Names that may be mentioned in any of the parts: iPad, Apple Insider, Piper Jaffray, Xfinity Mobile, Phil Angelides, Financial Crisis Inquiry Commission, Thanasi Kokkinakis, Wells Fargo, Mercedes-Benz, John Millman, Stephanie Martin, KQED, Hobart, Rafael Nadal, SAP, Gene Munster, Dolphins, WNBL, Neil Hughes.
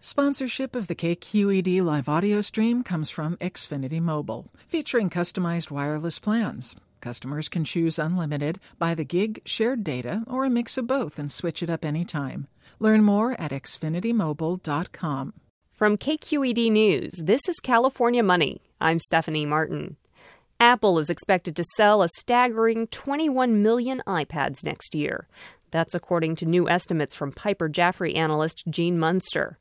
Sponsorship of the KQED live audio stream comes from Xfinity Mobile, featuring customized wireless plans. Customers can choose unlimited, by the gig, shared data, or a mix of both and switch it up anytime. Learn more at xfinitymobile.com. From KQED News, this is California Money. I'm Stephanie Martin. Apple is expected to sell a staggering 21 million iPads next year. That's according to new estimates from Piper Jaffray analyst Gene Munster.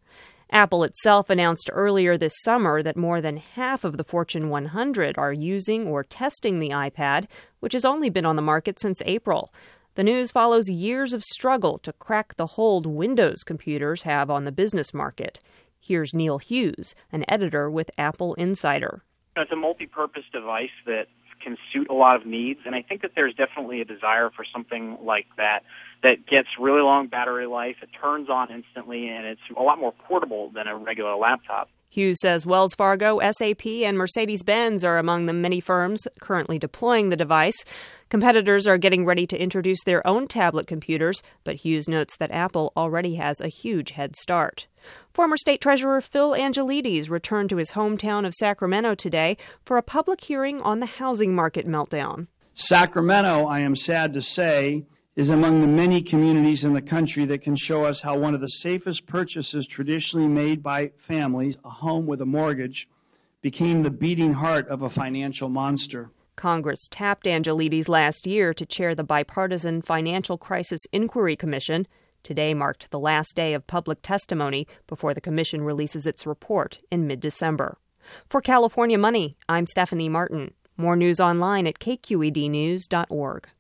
Apple itself announced earlier this summer that more than half of the Fortune 100 are using or testing the iPad, which has only been on the market since April. The news follows years of struggle to crack the hold Windows computers have on the business market. Here's Neil Hughes, an editor with Apple Insider. It's a multi-purpose device that can suit a lot of needs, and I think that there's definitely a desire for something like that that gets really long battery life, it turns on instantly, and it's a lot more portable than a regular laptop. Hughes says Wells Fargo, SAP, and Mercedes-Benz are among the many firms currently deploying the device. Competitors are getting ready to introduce their own tablet computers, but Hughes notes that Apple already has a huge head start. Former State Treasurer Phil Angelides returned to his hometown of Sacramento today for a public hearing on the housing market meltdown. Sacramento, I am sad to say, is among the many communities in the country that can show us how one of the safest purchases traditionally made by families, a home with a mortgage, became the beating heart of a financial monster. Congress tapped Angelides last year to chair the bipartisan Financial Crisis Inquiry Commission. Today marked the last day of public testimony before the commission releases its report in mid-December. For California Money, I'm Stephanie Martin. More news online at kqednews.org.